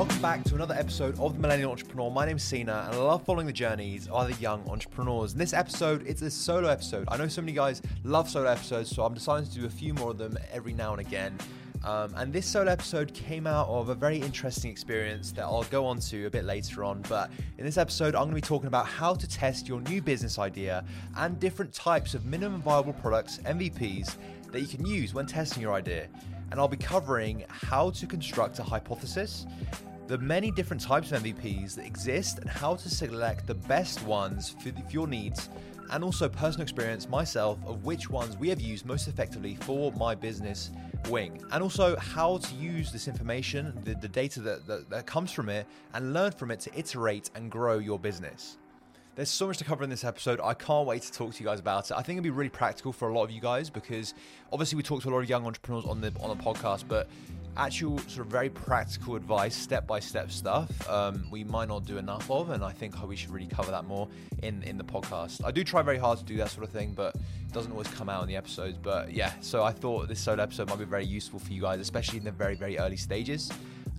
Welcome back to another episode of The Millennial Entrepreneur. My name's Sina, and I love following the journeys of other young entrepreneurs. In this episode, it's a solo episode. I know so many guys love solo episodes, so I'm deciding to do a few more of them every now and again. And this solo episode came out of a very interesting experience that I'll go on to a bit later on. But in this episode, I'm going to be talking about how to test your new business idea and different types of minimum viable products, MVPs, that you can use when testing your idea. And I'll be covering how to construct a hypothesis, the many different types of MVPs that exist, and how to select the best ones for your needs, and also personal experience myself of which ones we have used most effectively for my business, Wing. And also how to use this information, the data that comes from it, and learn from it to iterate and grow your business. There's so much to cover in this episode. I can't wait to talk to you guys about it. I think it'll be really practical for a lot of you guys, because obviously we talk to a lot of young entrepreneurs on the podcast, but actual sort of very practical advice, step-by-step stuff, we might not do enough of, and I think we should really cover that more in the podcast. I do try very hard to do that sort of thing, but it doesn't always come out in the episodes. But yeah, so I thought this solo episode might be very useful for you guys, especially in the very, very early stages.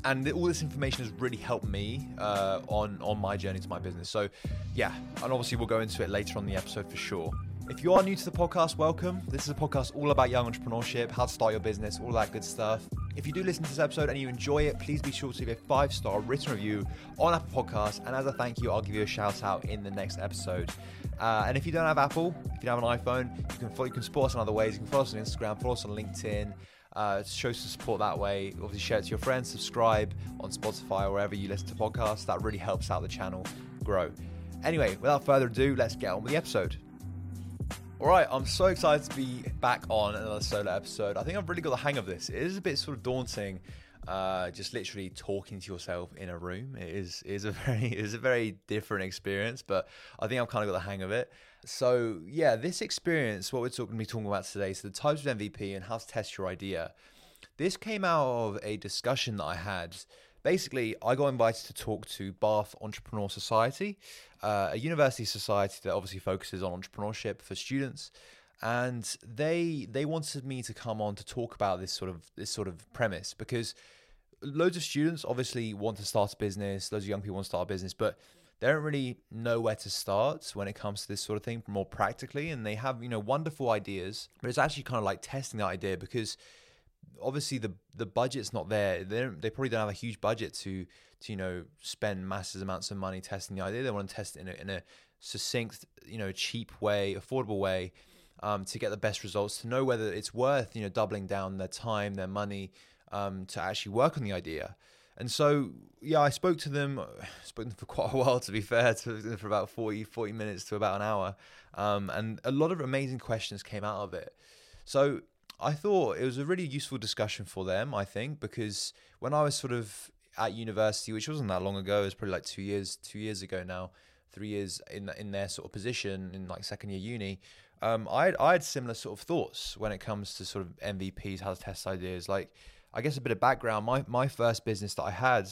And all this information has really helped me on my journey to my business. So yeah, and obviously we'll go into it later on in the episode for sure. If you are new to the podcast, welcome. This is a podcast all about young entrepreneurship, how to start your business, all that good stuff. If you do listen to this episode and you enjoy it, please be sure to leave a 5-star written review on Apple Podcasts. And as a thank you, I'll give you a shout out in the next episode. And if you don't have Apple, if you don't have an iPhone, you can support us in other ways. You can follow us on Instagram, follow us on LinkedIn. Show some support that way. Obviously share it to your friends, subscribe on Spotify or wherever you listen to podcasts. That really helps out the channel grow. Anyway, without further ado, let's get on with the episode. All right, I'm so excited to be back on another solo episode. I think I've really got the hang of this. It is a bit sort of daunting, just literally talking to yourself in a room. It is a very different experience, but I think I've kind of got the hang of it. So yeah, this experience, what we're going to be talking about today, so the types of MVP and how to test your idea. This came out of a discussion that I had. Basically, I got invited to talk to Bath Entrepreneur Society, a university society that obviously focuses on entrepreneurship for students. And they wanted me to come on to talk about this sort of premise, because loads of students obviously want to start a business, loads of young people want to start a business, but they don't really know where to start when it comes to this sort of thing more practically. And they have, wonderful ideas, but it's actually kind of like testing that idea, because obviously the budget's not there. They probably don't have a huge budget to spend massive amounts of money testing the idea. They want to test it in a succinct, cheap way, affordable way, to get the best results, to know whether it's worth, doubling down their time, their money, to actually work on the idea. And so, yeah, I spoke to them for quite a while, to be fair, for about 40 minutes to about an hour. And a lot of amazing questions came out of it. So I thought it was a really useful discussion for them, I think, because when I was sort of at university, which wasn't that long ago, it was probably like 2 years ago now, 3 years in their sort of position in like second year uni, I had similar sort of thoughts when it comes to sort of MVPs, how to test ideas. Like, I guess a bit of background, my first business that I had,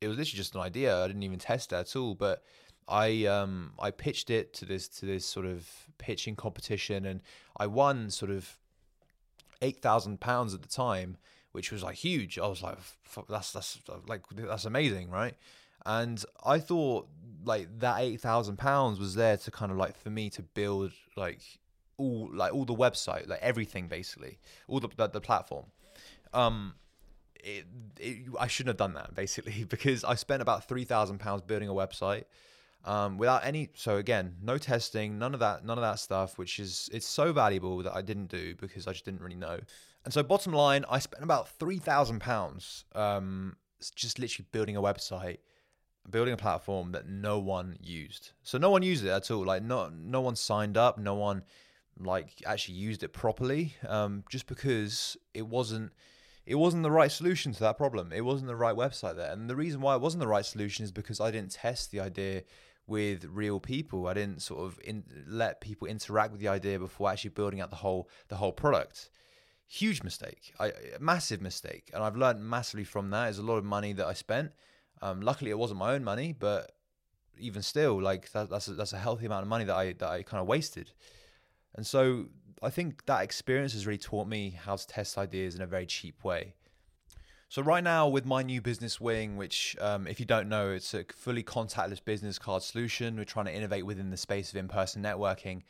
it was literally just an idea. I didn't even test it at all, but I pitched it to this sort of pitching competition, and I won sort of £8,000 at the time, which was like huge. I was like, fuck, that's amazing, right? And I thought like that £8,000 was there to kind of like for me to build all the website, like everything basically, all the platform. I shouldn't have done that basically, because I spent about £3,000 building a website, without any, so again, no testing, none of that stuff, which is, it's so valuable that I didn't do because I just didn't really know. And so bottom line, I spent about £3,000, just literally building a website, building a platform that no one used. So no one used it at all. Like no one signed up, no one like actually used it properly, just because it wasn't the right solution to that problem. It wasn't the right website there. And the reason why it wasn't the right solution is because I didn't test the idea with real people. I didn't sort of let people interact with the idea before actually building out the whole product. Huge mistake, massive mistake. And I've learned massively from that. It's a lot of money that I spent. Luckily it wasn't my own money, but even still, like that's a healthy amount of money that I kind of wasted. And so I think that experience has really taught me how to test ideas in a very cheap way. So right now with my new business Wing, which if you don't know, it's a fully contactless business card solution. We're trying to innovate within the space of in-person networking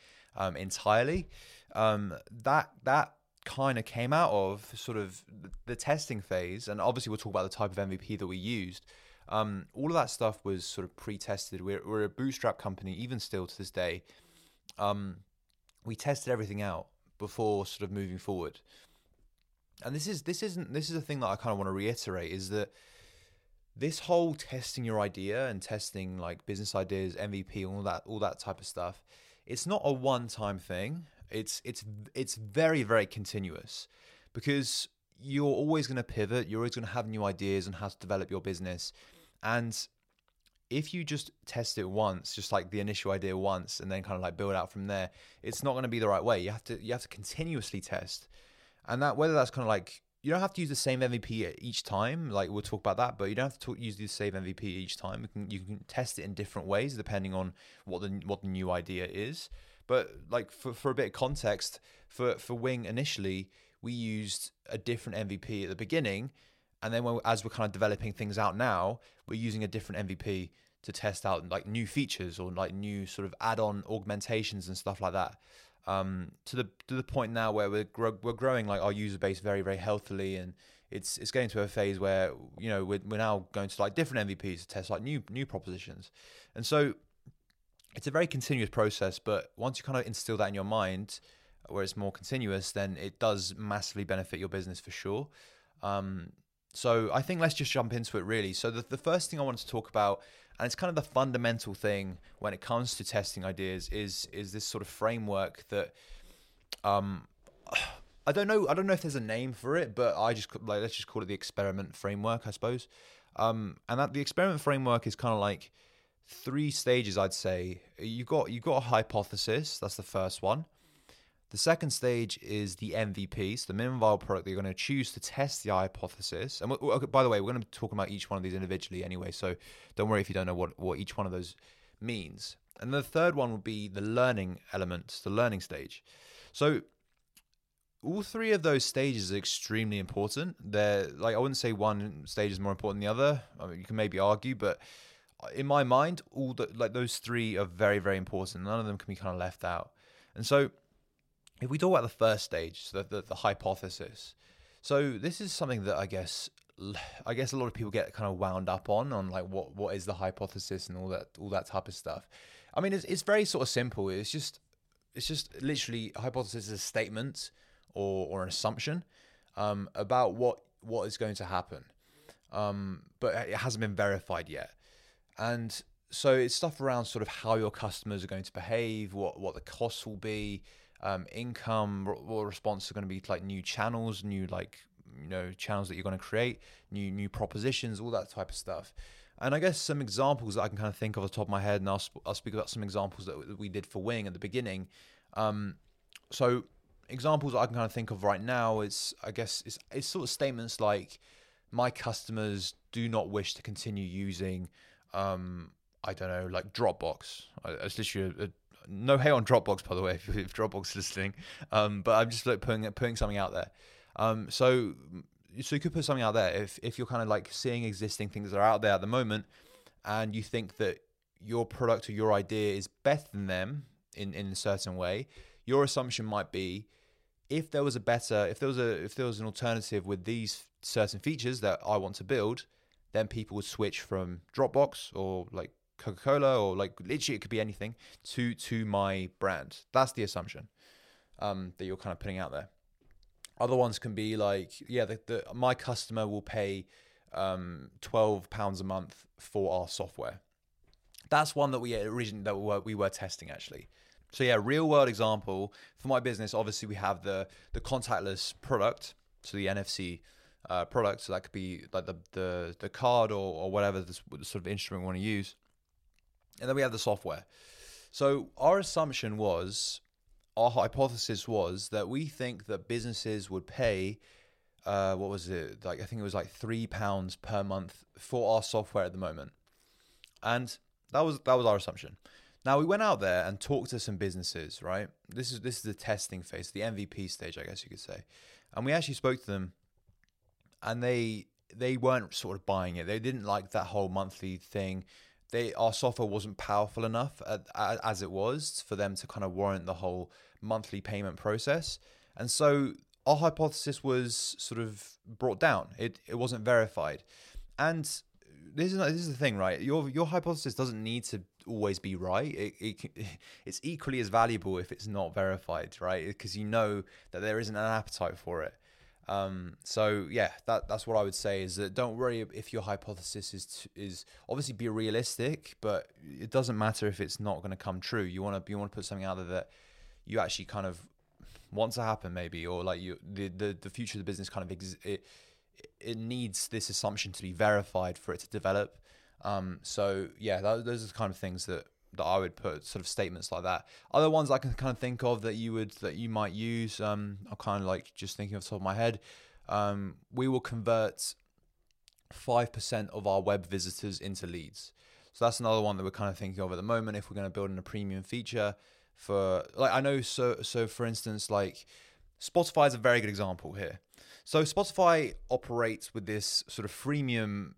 entirely. That kind of came out of sort of the testing phase. And obviously we'll talk about the type of MVP that we used. All of that stuff was sort of pre-tested. We're a bootstrap company, even still to this day. We tested everything out before sort of moving forward. And this is a thing that I kind of want to reiterate, is that this whole testing your idea and testing like business ideas, MVP, all that type of stuff, it's not a one-time thing. It's very, very continuous, because you're always going to pivot. You're always going to have new ideas on how to develop your business. And if you just test it once, just like the initial idea once, and then kind of like build out from there, it's not going to be the right way. You have to continuously test. And that, whether that's kind of like, you don't have to use the same MVP each time, like we'll talk about that, but you don't have to use the same MVP each time. You can test it in different ways depending on what the new idea is. But like for a bit of context, for Wing initially, we used a different MVP at the beginning, and then as we're kind of developing things out now, we're using a different MVP to test out like new features or like new sort of add-on augmentations and stuff like that. To the point now where we're growing like our user base very, very healthily, and it's getting to a phase where, you know, we're now going to like different MVPs to test like new propositions. And so it's a very continuous process, but once you kind of instill that in your mind where it's more continuous, then it does massively benefit your business for sure. So I think let's just jump into it really. So the first thing I wanted to talk about, and it's kind of the fundamental thing when it comes to testing ideas, is this sort of framework that I don't know if there's a name for it, but I just like, let's just call it the experiment framework, I suppose. And that the experiment framework is kind of like three stages, I'd say. You've got a hypothesis, that's the first one. The second stage is the MVP, so the minimum viable product that you're going to choose to test the hypothesis. And by the way, we're going to be talking about each one of these individually anyway, so don't worry if you don't know what each one of those means. And the third one would be the learning element, the learning stage. So all three of those stages are extremely important. They're like, I wouldn't say one stage is more important than the other. I mean, you can maybe argue, but in my mind, those three are very, very important. None of them can be kind of left out. And so if we talk about the first stage, so the hypothesis, so this is something that I guess a lot of people get kind of wound up on like what is the hypothesis and all that type of stuff. I mean, it's very sort of simple. It's just literally a hypothesis is a statement or an assumption about what is going to happen, but it hasn't been verified yet. And so it's stuff around sort of how your customers are going to behave, what the costs will be. Income, what response are going to be to like new channels, new like, you know, channels that you're going to create, new propositions, all that type of stuff. And I guess some examples that I can kind of think of off the top of my head, and I'll speak about some examples that we did for Wing at the beginning. So examples that I can kind of think of right now is, I guess, it's sort of statements like, my customers do not wish to continue using, I don't know, like Dropbox. It's literally no hate on Dropbox, by the way, if Dropbox is listening. But I'm just like putting something out there. So you could put something out there if you're kind of like seeing existing things that are out there at the moment, and you think that your product or your idea is better than them in a certain way. Your assumption might be, if there was an alternative with these certain features that I want to build, then people would switch from Dropbox or like Coca-Cola, or like literally it could be anything, to my brand. That's the assumption that you're kind of putting out there. Other ones can be like, yeah, my customer will pay £12 a month for our software. That's one that we were testing actually. So yeah, real world example for my business. Obviously, we have the contactless product, so the NFC product. So that could be like the card or whatever this sort of instrument we want to use. And then we have the software. So our hypothesis was that we think that businesses would pay, I think it was like £3 per month for our software at the moment. And that was our assumption. Now we went out there and talked to some businesses, right? This is the testing phase, the MVP stage, I guess you could say. And we actually spoke to them, and they they weren't sort of buying it. They didn't like that whole monthly thing. Our software wasn't powerful enough as it was for them to kind of warrant the whole monthly payment process. And so our hypothesis was sort of brought down. It wasn't verified. And this is the thing, right? Your hypothesis doesn't need to always be right. It's equally as valuable if it's not verified, right? Because you know that there isn't an appetite for it. So yeah, that's what I would say, is that don't worry if your hypothesis is obviously be realistic, but it doesn't matter if it's not going to come true. You want to put something out there that you actually kind of want to happen, maybe, or like the future of the business kind of it needs this assumption to be verified for it to develop. So yeah, those are the kind of things that I would put, sort of statements like that. Other ones I can kind of think of that you might use, I'm kind of like just thinking off the top of my head. We will convert 5% of our web visitors into leads. So that's another one that we're kind of thinking of at the moment, if we're going to build in a premium feature for, like, I know, so for instance, like Spotify is a very good example here. So Spotify operates with this sort of freemium,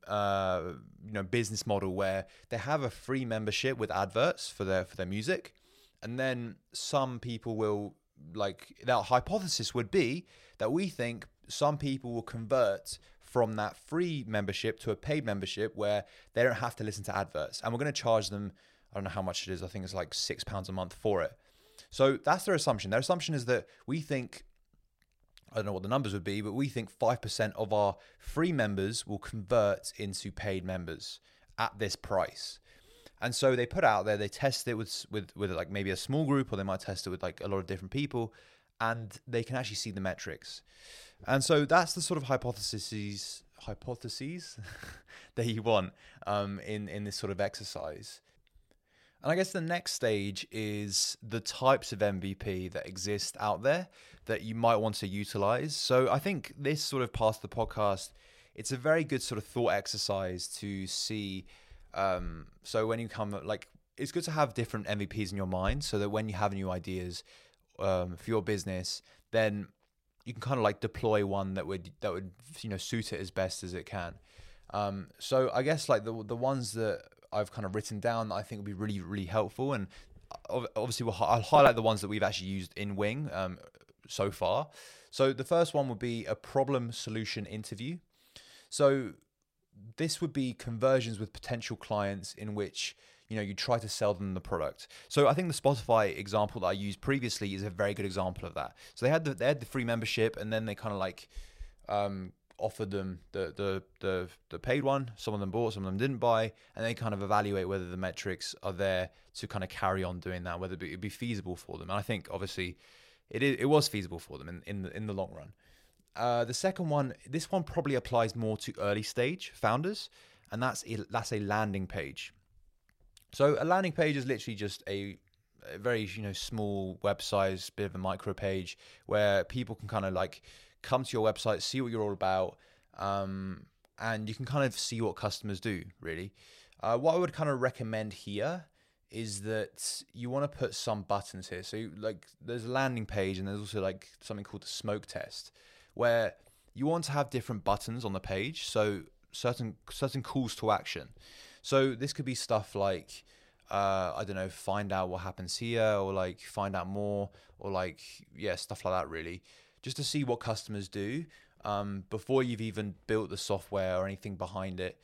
business model where they have a free membership with adverts for their music, and then some people will, like, that hypothesis would be that we think some people will convert from that free membership to a paid membership where they don't have to listen to adverts, and we're going to charge them. I don't know how much it is. I think it's like £6 a month for it. So that's their assumption. Their assumption is that we think, I don't know what the numbers would be, but we think 5% of our free members will convert into paid members at this price. And so they put out there, they test it with like maybe a small group, or they might test it with like a lot of different people, and they can actually see the metrics. And so that's the sort of hypotheses that you want in this sort of exercise. And I guess the next stage is the types of MVP that exist out there that you might want to utilize. So I think this sort of past the podcast, it's a very good sort of thought exercise to see. So when you come, like, it's good to have different MVPs in your mind so that when you have new ideas for your business, then you can kind of like deploy one that would suit it as best as it can. So I guess like the ones that I've kind of written down that I think would be really, really helpful. And obviously I'll highlight the ones that we've actually used in Wing so far. So the first one would be a problem solution interview. So this would be conversations with potential clients in which, you try to sell them the product. So I think the Spotify example that I used previously is a very good example of that. So they had the free membership, and then they kind of like, offered them the paid one. Some of them bought, some of them didn't buy, and they kind of evaluate whether the metrics are there to kind of carry on doing that, whether it'd be feasible for them. And I think obviously it was feasible for them in the long run. The second one, this one probably applies more to early stage founders, and that's a landing page. So a landing page is literally just a very small website, bit of a micro page where people can kind of like come to your website, see what you're all about, and you can kind of see what customers do, really. What I would kind of recommend here is that you want to put some buttons here. So like there's a landing page, and there's also like something called the smoke test, where you want to have different buttons on the page. So certain calls to action. So this could be stuff like, find out what happens here, or like find out more, or like, yeah, stuff like that, really. Just to see what customers do before you've even built the software or anything behind it,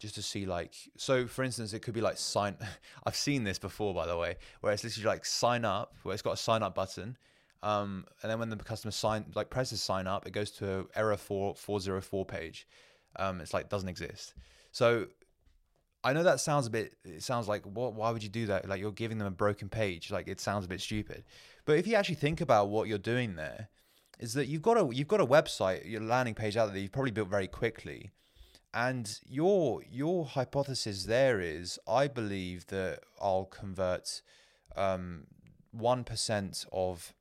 just to see like, so for instance, it could be like sign, I've seen this before, by the way, where it's literally like sign up, where it's got a sign up button. And then when the customer presses sign up, it goes to an error 404 page. It's like, doesn't exist. So I know that sounds like, what? Why would you do that? Like, you're giving them a broken page. Like, it sounds a bit stupid. But if you actually think about what you're doing there, is that you've got a website, your landing page out there that you've probably built very quickly, and your hypothesis there is, I believe that I'll convert 1% of,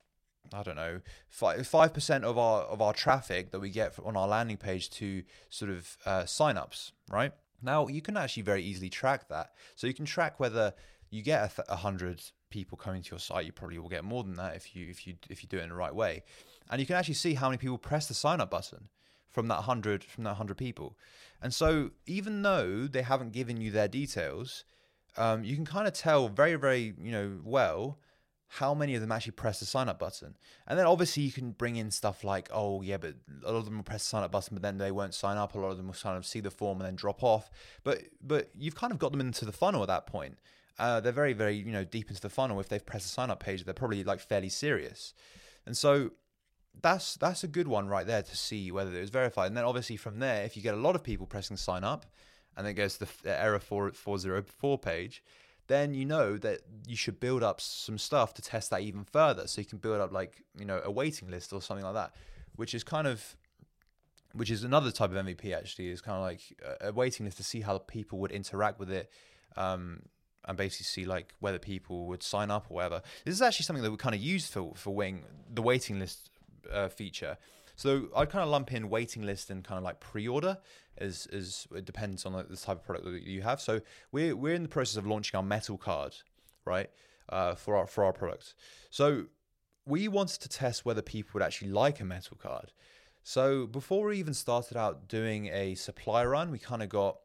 I don't know, 5% of our traffic that we get on our landing page to sort of signups, right? Now you can actually very easily track that. So you can track whether you get 100 people coming to your site. You probably will get more than that if you do it in the right way. And you can actually see how many people press the sign up button from that hundred people. And so even though they haven't given you their details, you can kind of tell very, very well how many of them actually press the sign up button. And then obviously you can bring in stuff like, oh yeah, but a lot of them will press the sign up button, but then they won't sign up. A lot of them will sign up, see the form, and then drop off. But you've kind of got them into the funnel at that point. They're very, very deep into the funnel. If they've pressed the sign up page, they're probably like fairly serious. And so that's a good one right there to see whether it was verified. And then obviously from there, if you get a lot of people pressing sign up, and then it goes to the error 404 page, then you know that you should build up some stuff to test that even further. So you can build up like, a waiting list or something like that, which is another type of MVP actually, is kind of like a waiting list to see how people would interact with it, and basically see like whether people would sign up or whatever. This is actually something that we kind of use for Wing, the waiting list feature. So I kind of lump in waiting list and kind of like pre-order, as it depends on the type of product that you have. So we're in the process of launching our metal card, right, for our product. So we wanted to test whether people would actually like a metal card. So before we even started out doing a supply run, we kind of got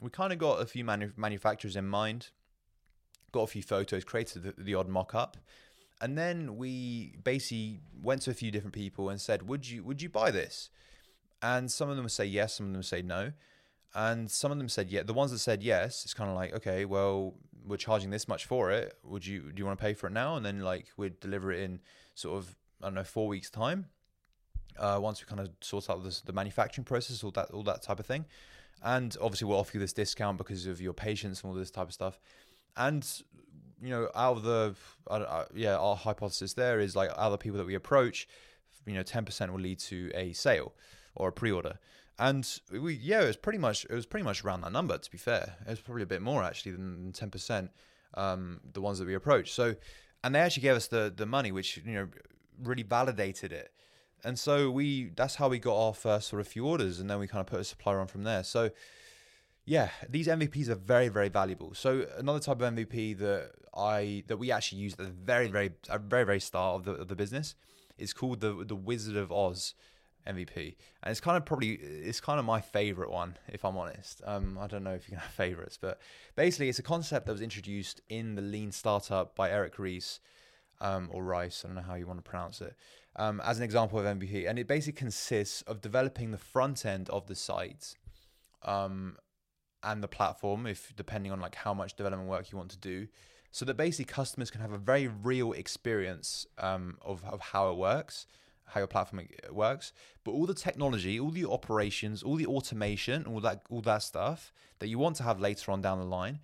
a few manufacturers in mind, got a few photos, created the odd mock-up. And then we basically went to a few different people and said, would you buy this? And some of them would say yes, some of them would say no. And some of them said yeah. The ones that said yes, it's kind of like, okay, well, we're charging this much for it. Do you want to pay for it now? And then like we'd deliver it in sort of, 4 weeks time. Once we kind of sort out the manufacturing process, all that type of thing. And obviously we'll offer you this discount because of your patience and all this type of stuff. And out of the, our hypothesis there is like other people that we approach, 10% will lead to a sale or a pre-order. And it was pretty much around that number, to be fair. It was probably a bit more actually than 10%, the ones that we approached. So, and they actually gave us the money, which, really validated it. And so that's how we got our first sort of few orders, and then we kind of put a supplier on from there. So yeah, these MVPs are very, very valuable. So another type of MVP that we actually used at the very, very start of the business is called the Wizard of Oz MVP, and it's kind of my favorite one, if I'm honest. I don't know if you can have favorites, but basically it's a concept that was introduced in the Lean Startup by Eric Ries, or Rice, I don't know how you want to pronounce it, as an example of MVP, and it basically consists of developing the front end of the site. And the platform, if depending on like how much development work you want to do, so that basically customers can have a very real experience of how it works, how your platform works. But all the technology, all the operations, all the automation, all that stuff that you want to have later on down the line,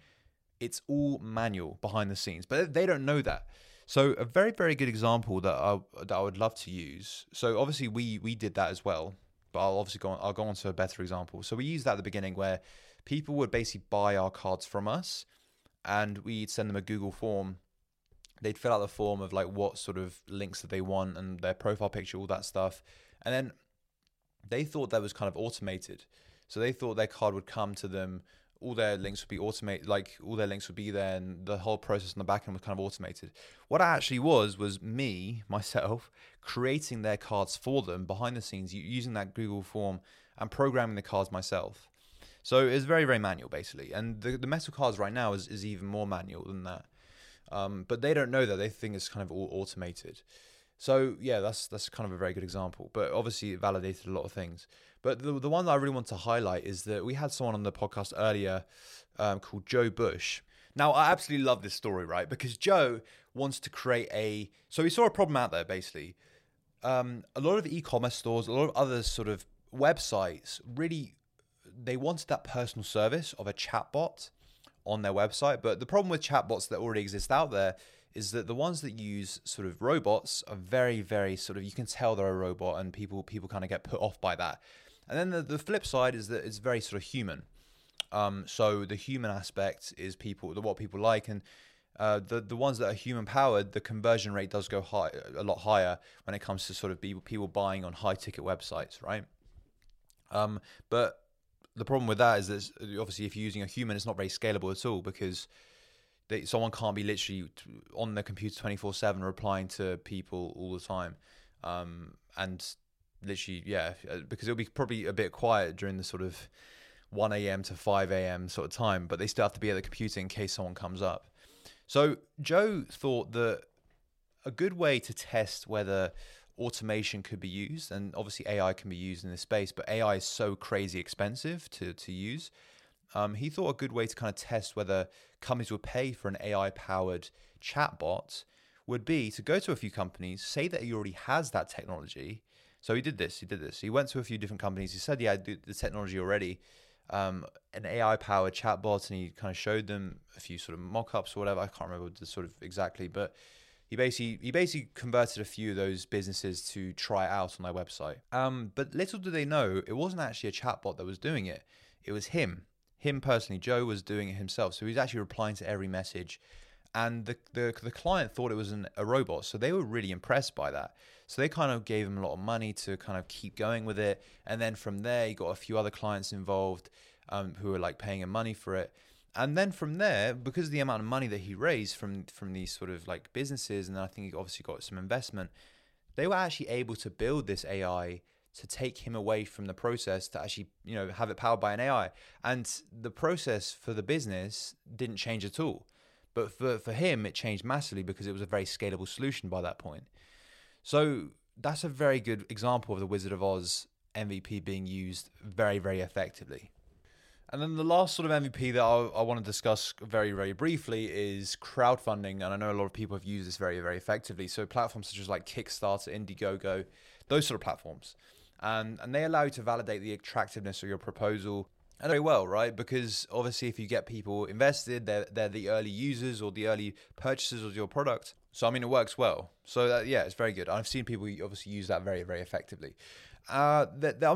it's all manual behind the scenes. But they don't know that. So a very, very good example that I would love to use. So obviously we did that as well, but I'll go on to a better example. So we used that at the beginning where people would basically buy our cards from us, and we'd send them a Google form. They'd fill out the form of like what sort of links that they want and their profile picture, all that stuff. And then they thought that was kind of automated. So they thought their card would come to them, all their links would be automated, like all their links would be there, and the whole process on the back end was kind of automated. What it actually was myself, creating their cards for them behind the scenes using that Google form and programming the cards myself. So it's very, very manual, basically. And the metal cards right now is even more manual than that. But they don't know that. They think it's kind of all automated. So yeah, that's kind of a very good example. But obviously it validated a lot of things. But the one that I really want to highlight is that we had someone on the podcast earlier called Joe Bush. Now, I absolutely love this story, right? Because Joe wants to create so he saw a problem out there, basically. A lot of e-commerce stores, a lot of other sort of websites really... they wanted that personal service of a chatbot on their website. But the problem with chatbots that already exist out there is that the ones that use sort of robots are very, very sort of, you can tell they're a robot, and people kind of get put off by that. And then the flip side is that it's very sort of human. So the human aspect is what people like, and the ones that are human powered, the conversion rate does go a lot higher when it comes to sort of people buying on high ticket websites, right? But the problem with that is that obviously if you're using a human, it's not very scalable at all, because someone can't be literally on their computer 24/7 replying to people all the time. And literally, yeah, because it'll be probably a bit quiet during the sort of 1 a.m. to 5 a.m. sort of time, but they still have to be at the computer in case someone comes up. So Joe thought that a good way to test whether automation could be used, and obviously AI can be used in this space, but AI is so crazy expensive to use. He thought a good way to kind of test whether companies would pay for an AI-powered chatbot would be to go to a few companies, say that he already has that technology. So he did this, He went to a few different companies. He said, yeah, I do the technology already, an AI-powered chatbot, and he kind of showed them a few sort of mock-ups or whatever. I can't remember the sort of exactly, but he basically converted a few of those businesses to try it out on their website. But little do they know, it wasn't actually a chatbot that was doing it. It was him. Him personally, Joe was doing it himself. So he was actually replying to every message. And the client thought it was a robot. So they were really impressed by that. So they kind of gave him a lot of money to kind of keep going with it. And then from there, he got a few other clients involved who were like paying him money for it. And then from there, because of the amount of money that he raised from these sort of like businesses, and I think he obviously got some investment, they were actually able to build this AI to take him away from the process to actually, you know, have it powered by an AI. And the process for the business didn't change at all. But for him, it changed massively because it was a very scalable solution by that point. So that's a very good example of the Wizard of Oz MVP being used very, very effectively. And then the last sort of MVP that I want to discuss very, very briefly is crowdfunding. And I know a lot of people have used this very, very effectively. So platforms such as like Kickstarter, Indiegogo, those sort of platforms. And they allow you to validate the attractiveness of your proposal very well, right? Because obviously if you get people invested, they're the early users or the early purchasers of your product. So, I mean, it works well. So, yeah, it's very good. I've seen people obviously use that very, very effectively. I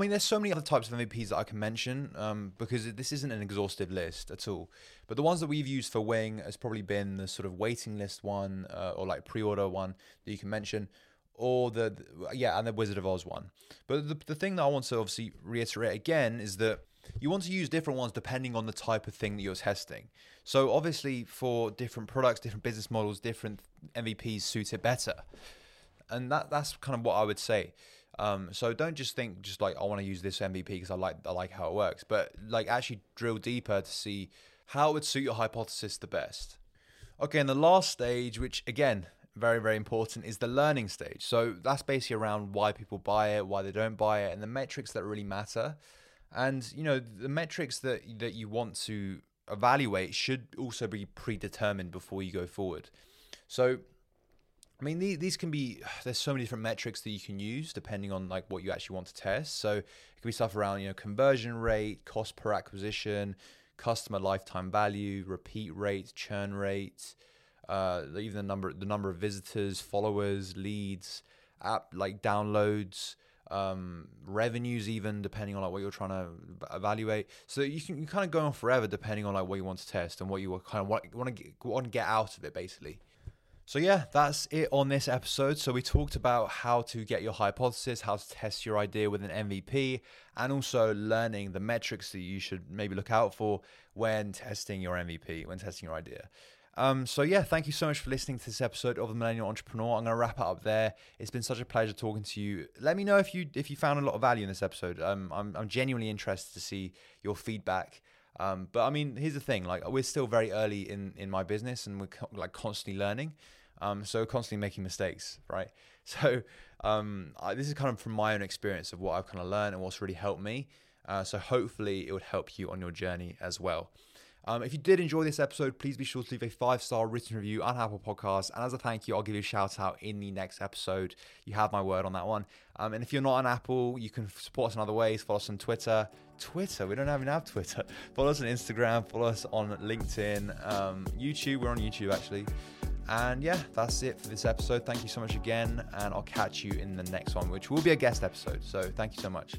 mean, there's so many other types of MVPs that I can mention because this isn't an exhaustive list at all. But the ones that we've used for Wing has probably been the sort of waiting list one or like pre-order one that you can mention. Or and the Wizard of Oz one. But the thing that I want to obviously reiterate again is that you want to use different ones depending on the type of thing that you're testing. So obviously for different products, different business models, different MVPs suit it better. And that's kind of what I would say. So don't just think just like, I want to use this MVP because I like how it works, but like actually drill deeper to see how it would suit your hypothesis the best. Okay, and the last stage, which again, very, very important, is the learning stage. So that's basically around why people buy it, why they don't buy it, and the metrics that really matter. And, you know, the metrics that you want to evaluate should also be predetermined before you go forward. So, I mean, these can be, there's so many different metrics that you can use depending on like what you actually want to test. So it could be stuff around, you know, conversion rate, cost per acquisition, customer lifetime value, repeat rates, churn rates, even the number of visitors, followers, leads, app like downloads, revenues, even depending on like what you're trying to evaluate. So you kind of go on forever depending on like what you want to test and what you kind of want to get out of it basically. So yeah, that's it on this episode. So we talked about how to get your hypothesis, how to test your idea with an MVP, and also learning the metrics that you should maybe look out for when testing your MVP, when testing your idea. So yeah, thank you so much for listening to this episode of The Millennial Entrepreneur. I'm going to wrap it up there. It's been such a pleasure talking to you. Let me know if you found a lot of value in this episode. I'm genuinely interested to see your feedback. But I mean, here's the thing, like we're still very early in my business and we're constantly learning. So constantly making mistakes, right? So this is kind of from my own experience of what I've kind of learned and what's really helped me. So hopefully it would help you on your journey as well. If you did enjoy this episode, please be sure to leave a 5-star written review on Apple Podcasts. And as a thank you, I'll give you a shout out in the next episode. You have my word on that one. And if you're not on Apple, you can support us in other ways. Follow us on Twitter. We don't even have Twitter. Follow us on Instagram. Follow us on LinkedIn. YouTube. We're on YouTube, actually. And yeah, that's it for this episode. Thank you so much again. And I'll catch you in the next one, which will be a guest episode. So thank you so much.